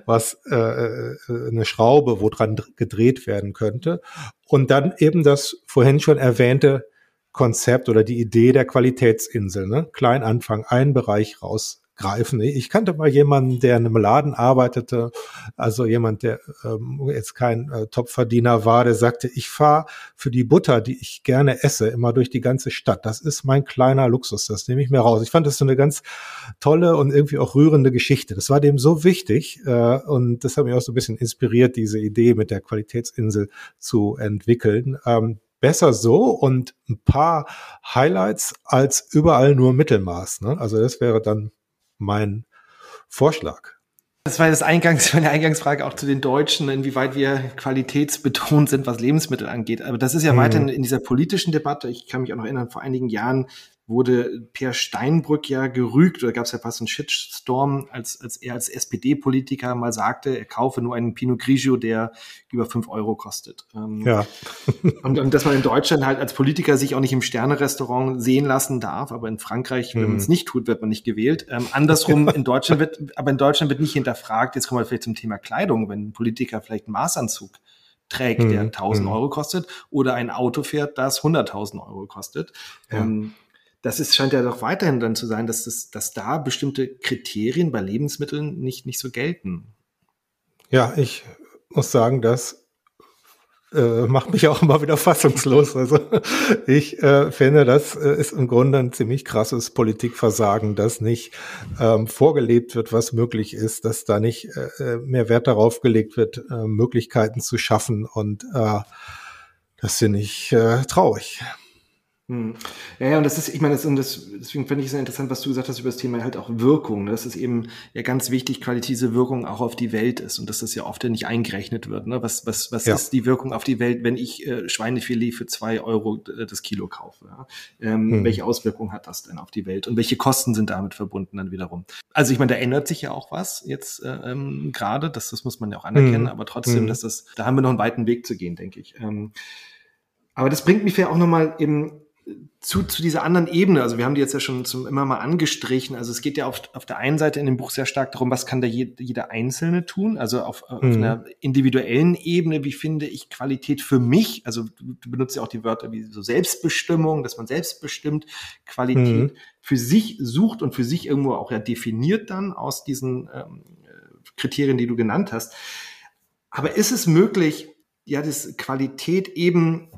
eine Schraube, wo dran gedreht werden könnte. Und dann eben das vorhin schon erwähnte Konzept oder die Idee der Qualitätsinsel, ne? Klein anfangen, einen Bereich rausgreifen. Ich kannte mal jemanden, der in einem Laden arbeitete, also jemand, der jetzt kein Topverdiener war, der sagte, ich fahre für die Butter, die ich gerne esse, immer durch die ganze Stadt. Das ist mein kleiner Luxus, das nehme ich mir raus. Ich fand das so eine ganz tolle und irgendwie auch rührende Geschichte. Das war dem so wichtig und das hat mich auch so ein bisschen inspiriert, diese Idee mit der Qualitätsinsel zu entwickeln. Besser so und ein paar Highlights als überall nur Mittelmaß, ne? Also das wäre dann mein Vorschlag. Das war meine Eingangsfrage auch zu den Deutschen, inwieweit wir qualitätsbetont sind, was Lebensmittel angeht. Aber das ist ja weiterhin in dieser politischen Debatte. Ich kann mich auch noch erinnern, vor einigen Jahren wurde Peer Steinbrück ja gerügt, oder gab es ja fast einen Shitstorm, als er als SPD-Politiker mal sagte, er kaufe nur einen Pinot Grigio, der über 5 € kostet. Ja. Und dass man in Deutschland halt als Politiker sich auch nicht im Sterne-Restaurant sehen lassen darf, aber in Frankreich, wenn man es nicht tut, wird man nicht gewählt. Andersrum, in Deutschland wird nicht hinterfragt, jetzt kommen wir vielleicht zum Thema Kleidung, wenn ein Politiker vielleicht einen Maßanzug trägt, der 1.000 € kostet, oder ein Auto fährt, das 100.000 € kostet. Ja. Das scheint ja doch weiterhin dann zu sein, dass da bestimmte Kriterien bei Lebensmitteln nicht so gelten. Ja, ich muss sagen, das macht mich auch immer wieder fassungslos. Also ich finde, das ist im Grunde ein ziemlich krasses Politikversagen, dass nicht vorgelebt wird, was möglich ist, dass da nicht mehr Wert darauf gelegt wird, Möglichkeiten zu schaffen. Und das finde ich traurig. Ja, und das ist, ich meine, deswegen finde ich es sehr interessant, was du gesagt hast über das Thema halt auch Wirkung, dass es eben ja ganz wichtig, diese Wirkung auch auf die Welt ist und dass das ja oft ja nicht eingerechnet wird, ne? Was ja. Ist die Wirkung auf die Welt, wenn ich Schweinefilet für 2 € das Kilo kaufe? Ja? Welche Auswirkungen hat das denn auf die Welt und welche Kosten sind damit verbunden dann wiederum? Also ich meine, da ändert sich ja auch was jetzt gerade, das muss man ja auch anerkennen, aber trotzdem, da haben wir noch einen weiten Weg zu gehen, denke ich. Aber das bringt mich ja auch nochmal eben zu dieser anderen Ebene, also wir haben die jetzt ja schon immer mal angestrichen, also es geht ja auf der einen Seite in dem Buch sehr stark darum, was kann da jeder Einzelne tun, also auf einer individuellen Ebene, wie finde ich Qualität für mich, also du benutzt ja auch die Wörter wie so Selbstbestimmung, dass man selbstbestimmt Qualität für sich sucht und für sich irgendwo auch ja definiert dann aus diesen Kriterien, die du genannt hast, aber ist es möglich, ja, das Qualität eben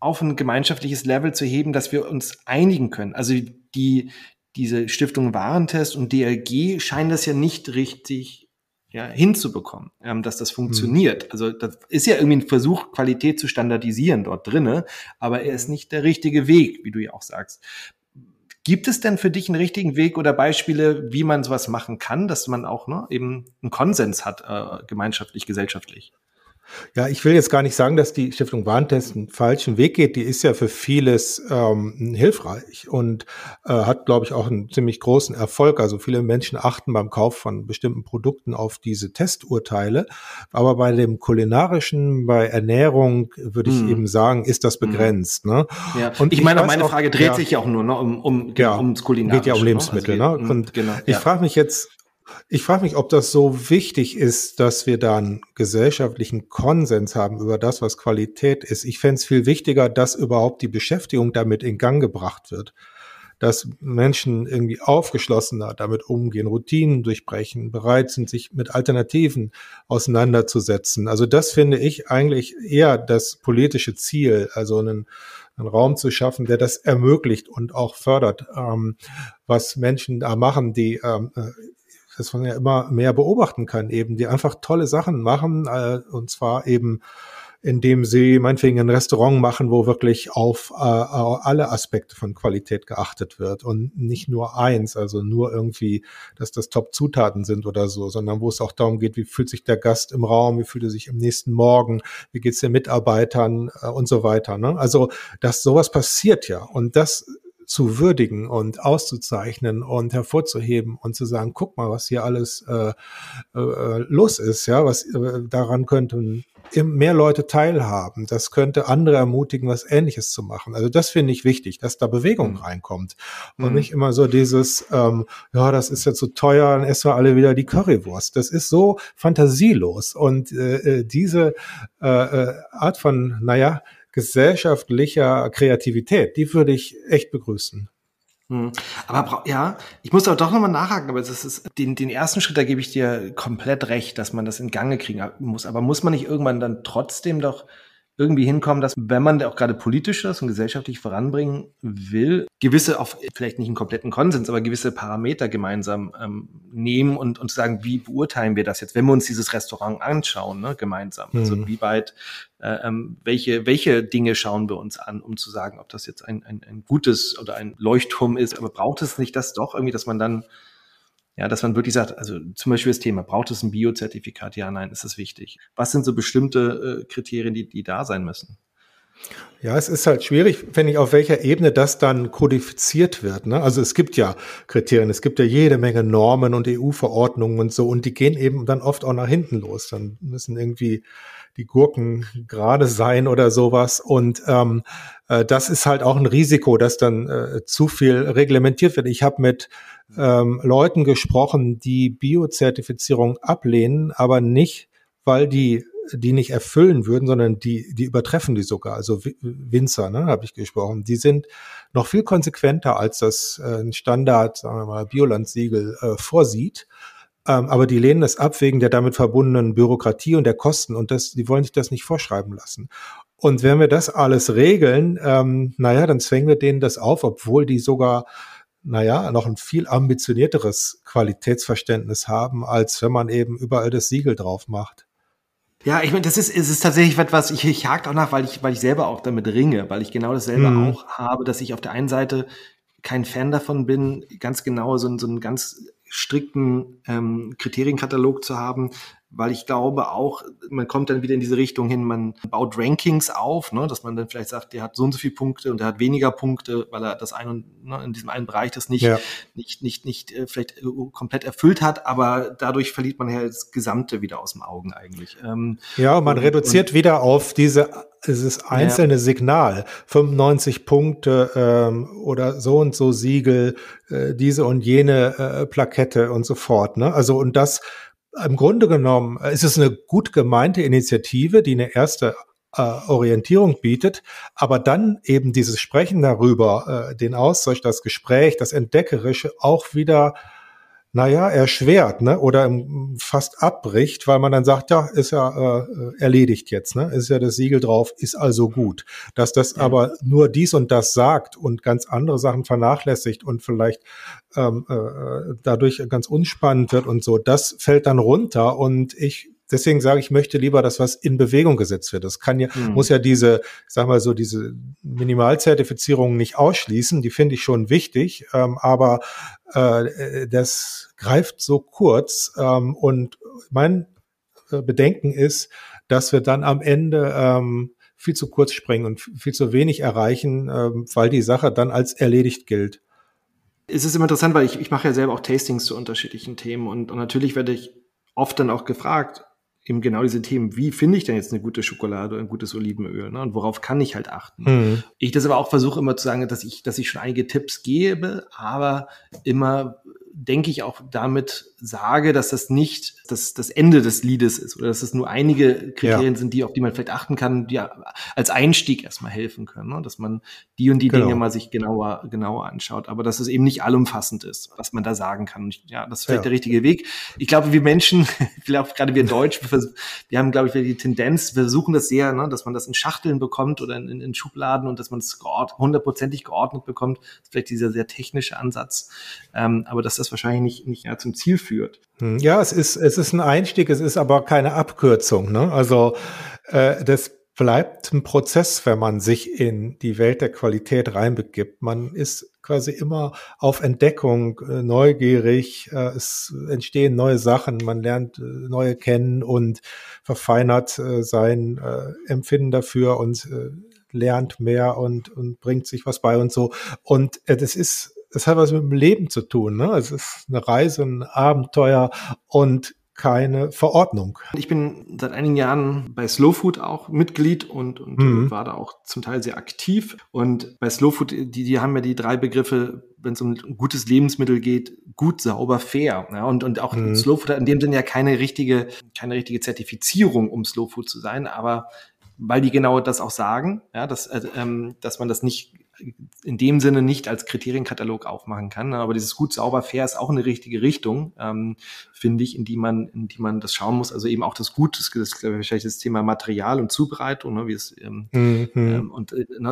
auf ein gemeinschaftliches Level zu heben, dass wir uns einigen können. Also diese Stiftung Warentest und DLG scheinen das ja nicht richtig hinzubekommen, dass das funktioniert. Also das ist ja irgendwie ein Versuch, Qualität zu standardisieren dort drinne, aber er ist nicht der richtige Weg, wie du ja auch sagst. Gibt es denn für dich einen richtigen Weg oder Beispiele, wie man sowas machen kann, dass man auch eben einen Konsens hat, gemeinschaftlich, gesellschaftlich? Ja, ich will jetzt gar nicht sagen, dass die Stiftung Warentest einen falschen Weg geht. Die ist ja für vieles hilfreich und hat, glaube ich, auch einen ziemlich großen Erfolg. Also viele Menschen achten beim Kauf von bestimmten Produkten auf diese Testurteile. Aber bei dem Kulinarischen, bei Ernährung, würde ich eben sagen, ist das begrenzt. Ne? Ja. Und meine Frage dreht sich ja auch nur ums Kulinarische. Geht ja um Lebensmittel. Also ne? Und genau, ich frage mich jetzt, ob das so wichtig ist, dass wir da einen gesellschaftlichen Konsens haben über das, was Qualität ist. Ich fände es viel wichtiger, dass überhaupt die Beschäftigung damit in Gang gebracht wird. Dass Menschen irgendwie aufgeschlossener damit umgehen, Routinen durchbrechen, bereit sind, sich mit Alternativen auseinanderzusetzen. Also das finde ich eigentlich eher das politische Ziel, also einen Raum zu schaffen, der das ermöglicht und auch fördert, was Menschen da machen, die dass man ja immer mehr beobachten kann, eben die einfach tolle Sachen machen, und zwar eben, indem sie meinetwegen ein Restaurant machen, wo wirklich auf alle Aspekte von Qualität geachtet wird und nicht nur eins, also nur irgendwie, dass das Top-Zutaten sind oder so, sondern wo es auch darum geht, wie fühlt sich der Gast im Raum, wie fühlt er sich am nächsten Morgen, wie geht es den Mitarbeitern und so weiter. Ne? Also, dass sowas passiert ja und das zu würdigen und auszuzeichnen und hervorzuheben und zu sagen, guck mal, was hier alles los ist, ja, was daran könnten mehr Leute teilhaben, das könnte andere ermutigen, was Ähnliches zu machen. Also das finde ich wichtig, dass da Bewegung reinkommt und nicht immer so dieses, das ist ja zu teuer, dann essen wir alle wieder die Currywurst. Das ist so fantasielos und diese Art von, gesellschaftlicher Kreativität, die würde ich echt begrüßen. Aber ich muss doch nochmal nachhaken, aber das ist den ersten Schritt, da gebe ich dir komplett recht, dass man das in Gange kriegen muss. Aber muss man nicht irgendwann dann trotzdem doch irgendwie hinkommen, dass, wenn man auch gerade politisch das und gesellschaftlich voranbringen will, gewisse, auf vielleicht nicht einen kompletten Konsens, aber gewisse Parameter gemeinsam nehmen und sagen, wie beurteilen wir das jetzt, wenn wir uns dieses Restaurant anschauen, ne, gemeinsam. Also wie weit, welche Dinge schauen wir uns an, um zu sagen, ob das jetzt ein gutes oder ein Leuchtturm ist. Aber braucht es nicht das doch irgendwie, dass man dann, dass man wirklich sagt, also zum Beispiel das Thema, braucht es ein Bio-Zertifikat? Ja, nein, ist das wichtig? Was sind so bestimmte Kriterien, die da sein müssen? Ja, es ist halt schwierig, wenn ich auf welcher Ebene das dann kodifiziert wird. Ne? Also es gibt ja Kriterien, es gibt ja jede Menge Normen und EU-Verordnungen und so und die gehen eben dann oft auch nach hinten los. Dann müssen irgendwie die Gurken gerade sein oder sowas. Und das ist halt auch ein Risiko, dass dann zu viel reglementiert wird. Ich habe mit Leuten gesprochen, die Biozertifizierung ablehnen, aber nicht, weil die nicht erfüllen würden, sondern die übertreffen die sogar. Also Winzer, ne, habe ich gesprochen. Die sind noch viel konsequenter, als das ein Standard, sagen wir mal, Biolandsiegel vorsieht. Aber die lehnen das ab wegen der damit verbundenen Bürokratie und der Kosten. Und die wollen sich das nicht vorschreiben lassen. Und wenn wir das alles regeln, dann zwängen wir denen das auf, obwohl die sogar noch ein viel ambitionierteres Qualitätsverständnis haben, als wenn man eben überall das Siegel drauf macht. Ja, ich meine, es ist tatsächlich etwas, ich hake auch nach, weil ich selber auch damit ringe, weil ich genau dasselbe auch habe, dass ich auf der einen Seite kein Fan davon bin, ganz genau so einen ganz strikten Kriterienkatalog zu haben, weil ich glaube auch, man kommt dann wieder in diese Richtung hin, man baut Rankings auf, ne, dass man dann vielleicht sagt, der hat so und so viele Punkte und der hat weniger Punkte, weil er das in diesem einen Bereich das nicht vielleicht komplett erfüllt hat, aber dadurch verliert man ja das Gesamte wieder aus dem Augen eigentlich. Man reduziert wieder auf dieses einzelne Signal, 95 Punkte oder so und so Siegel, diese und jene Plakette und so fort. Ne? Also und das im Grunde genommen ist es eine gut gemeinte Initiative, die eine erste Orientierung bietet, aber dann eben dieses Sprechen darüber, den Austausch, das Gespräch, das Entdeckerische auch wieder naja, erschwert, ne, oder fast abbricht, weil man dann sagt, ja, ist ja erledigt jetzt, ne, ist ja das Siegel drauf, ist also gut. Dass das aber nur dies und das sagt und ganz andere Sachen vernachlässigt und vielleicht dadurch ganz unspannend wird und so, das fällt dann runter und deswegen sage ich, möchte lieber, dass was in Bewegung gesetzt wird. Das kann ja, muss ja diese Minimalzertifizierung nicht ausschließen. Die finde ich schon wichtig, aber das greift so kurz. Und mein Bedenken ist, dass wir dann am Ende viel zu kurz springen und viel zu wenig erreichen, weil die Sache dann als erledigt gilt. Es ist immer interessant, weil ich mache ja selber auch Tastings zu unterschiedlichen Themen und natürlich werde ich oft dann auch gefragt, eben genau diese Themen, wie finde ich denn jetzt eine gute Schokolade oder ein gutes Olivenöl, ne? Und worauf kann ich halt achten? Ich das aber auch versuche immer zu sagen, dass ich schon einige Tipps gebe, aber immer denke ich auch damit sage, dass das nicht das Ende des Liedes ist oder dass es nur einige Kriterien sind, die auf die man vielleicht achten kann, die als Einstieg erstmal helfen können, ne? Dass man die und die Dinge mal sich genauer anschaut, aber dass es eben nicht allumfassend ist, was man da sagen kann. Und das ist vielleicht der richtige Weg. Ich glaube, wir Menschen, vielleicht gerade wir Deutschen, wir haben, glaube ich, die Tendenz, wir versuchen das sehr, ne? Dass man das in Schachteln bekommt oder in Schubladen und dass man es hundertprozentig geordnet bekommt. Das ist vielleicht dieser sehr technische Ansatz, aber dass das wahrscheinlich nicht zum Ziel führt. Ja, es ist ein Einstieg, es ist aber keine Abkürzung, ne? Also das bleibt ein Prozess, wenn man sich in die Welt der Qualität reinbegibt. Man ist quasi immer auf Entdeckung, neugierig, es entstehen neue Sachen, man lernt neue kennen und verfeinert sein Empfinden dafür und lernt mehr und bringt sich was bei und so. Und das hat was mit dem Leben zu tun, ne? Es ist eine Reise, ein Abenteuer und keine Verordnung. Ich bin seit einigen Jahren bei Slow Food auch Mitglied und war da auch zum Teil sehr aktiv. Und bei Slow Food, die haben ja die drei Begriffe, wenn es um gutes Lebensmittel geht, gut, sauber, fair. Ja, und auch Slow Food hat in dem Sinne ja keine richtige Zertifizierung, um Slow Food zu sein, aber weil die genau das auch sagen, ja, dass man das nicht in dem Sinne nicht als Kriterienkatalog aufmachen kann. Aber dieses gut, sauber, fair ist auch eine richtige Richtung, finde ich, in die man das schauen muss. Also eben auch das Gute, das Thema Material und Zubereitung, ne, wie es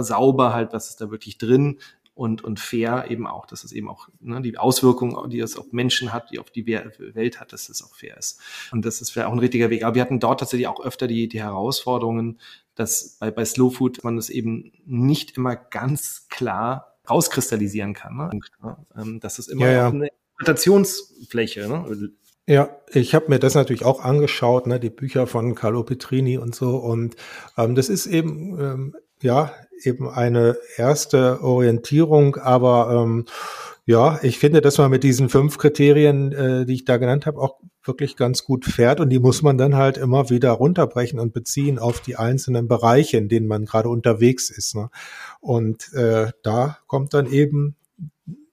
sauber halt, was ist da wirklich drin und fair eben auch, dass es eben auch, ne, die Auswirkungen, die es auf Menschen hat, die auf die Welt hat, dass es auch fair ist. Und das ist vielleicht auch ein richtiger Weg. Aber wir hatten dort tatsächlich auch öfter die Herausforderungen, dass bei Slow Food man es eben nicht immer ganz klar rauskristallisieren kann, ne? Das ist immer eine Interpretationsfläche, ne? Ja, ich habe mir das natürlich auch angeschaut, ne, die Bücher von Carlo Petrini und so. Und das ist eben eine erste Orientierung, aber ich finde, dass man mit diesen 5 Kriterien, die ich da genannt habe, auch wirklich ganz gut fährt und die muss man dann halt immer wieder runterbrechen und beziehen auf die einzelnen Bereiche, in denen man gerade unterwegs ist, ne? Und da kommt dann eben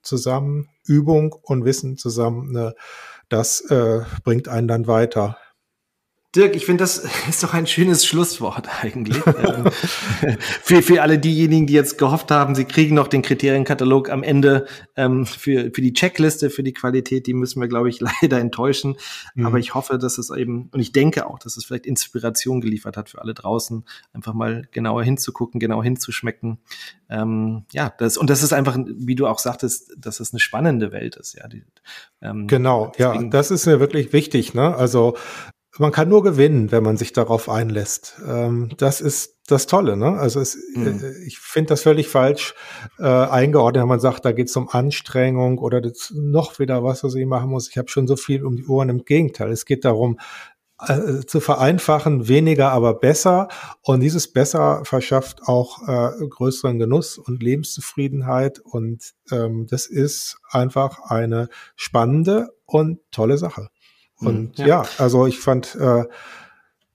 zusammen Übung und Wissen zusammen, ne? Das bringt einen dann weiter. Dirk, ich finde, das ist doch ein schönes Schlusswort eigentlich. Für alle diejenigen, die jetzt gehofft haben, sie kriegen noch den Kriterienkatalog am Ende für die Checkliste, für die Qualität, die müssen wir, glaube ich, leider enttäuschen. Mhm. Aber ich hoffe, dass es eben, und ich denke auch, dass es vielleicht Inspiration geliefert hat für alle draußen, einfach mal genauer hinzugucken, genau hinzuschmecken. Das ist einfach, wie du auch sagtest, dass es eine spannende Welt ist. Ja, deswegen, das ist mir wirklich wichtig, ne? Also, man kann nur gewinnen, wenn man sich darauf einlässt. Das ist das Tolle, ne? Also ich finde das völlig falsch eingeordnet, wenn man sagt, da geht's um Anstrengung oder das noch wieder was ich machen muss. Ich habe schon so viel um die Ohren. Im Gegenteil, es geht darum, zu vereinfachen, weniger, aber besser. Und dieses Besser verschafft auch größeren Genuss und Lebenszufriedenheit. Und das ist einfach eine spannende und tolle Sache. Und also ich fand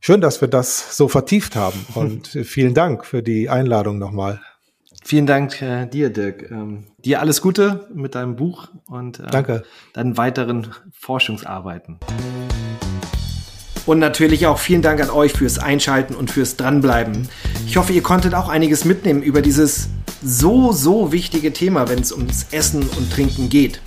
schön, dass wir das so vertieft haben und vielen Dank für die Einladung nochmal. Vielen Dank dir, Dirk. Dir alles Gute mit deinem Buch und deinen weiteren Forschungsarbeiten. Und natürlich auch vielen Dank an euch fürs Einschalten und fürs Dranbleiben. Ich hoffe, ihr konntet auch einiges mitnehmen über dieses so wichtige Thema, wenn es ums Essen und Trinken geht.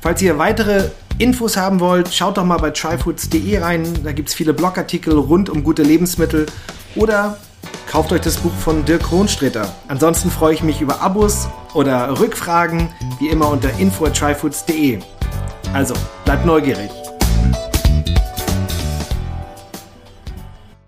Falls ihr weitere Infos haben wollt, schaut doch mal bei tryfoods.de rein. Da gibt es viele Blogartikel rund um gute Lebensmittel. Oder kauft euch das Buch von Dirk Hohnsträter. Ansonsten freue ich mich über Abos oder Rückfragen, wie immer unter info@tryfoods.de. Also, bleibt neugierig.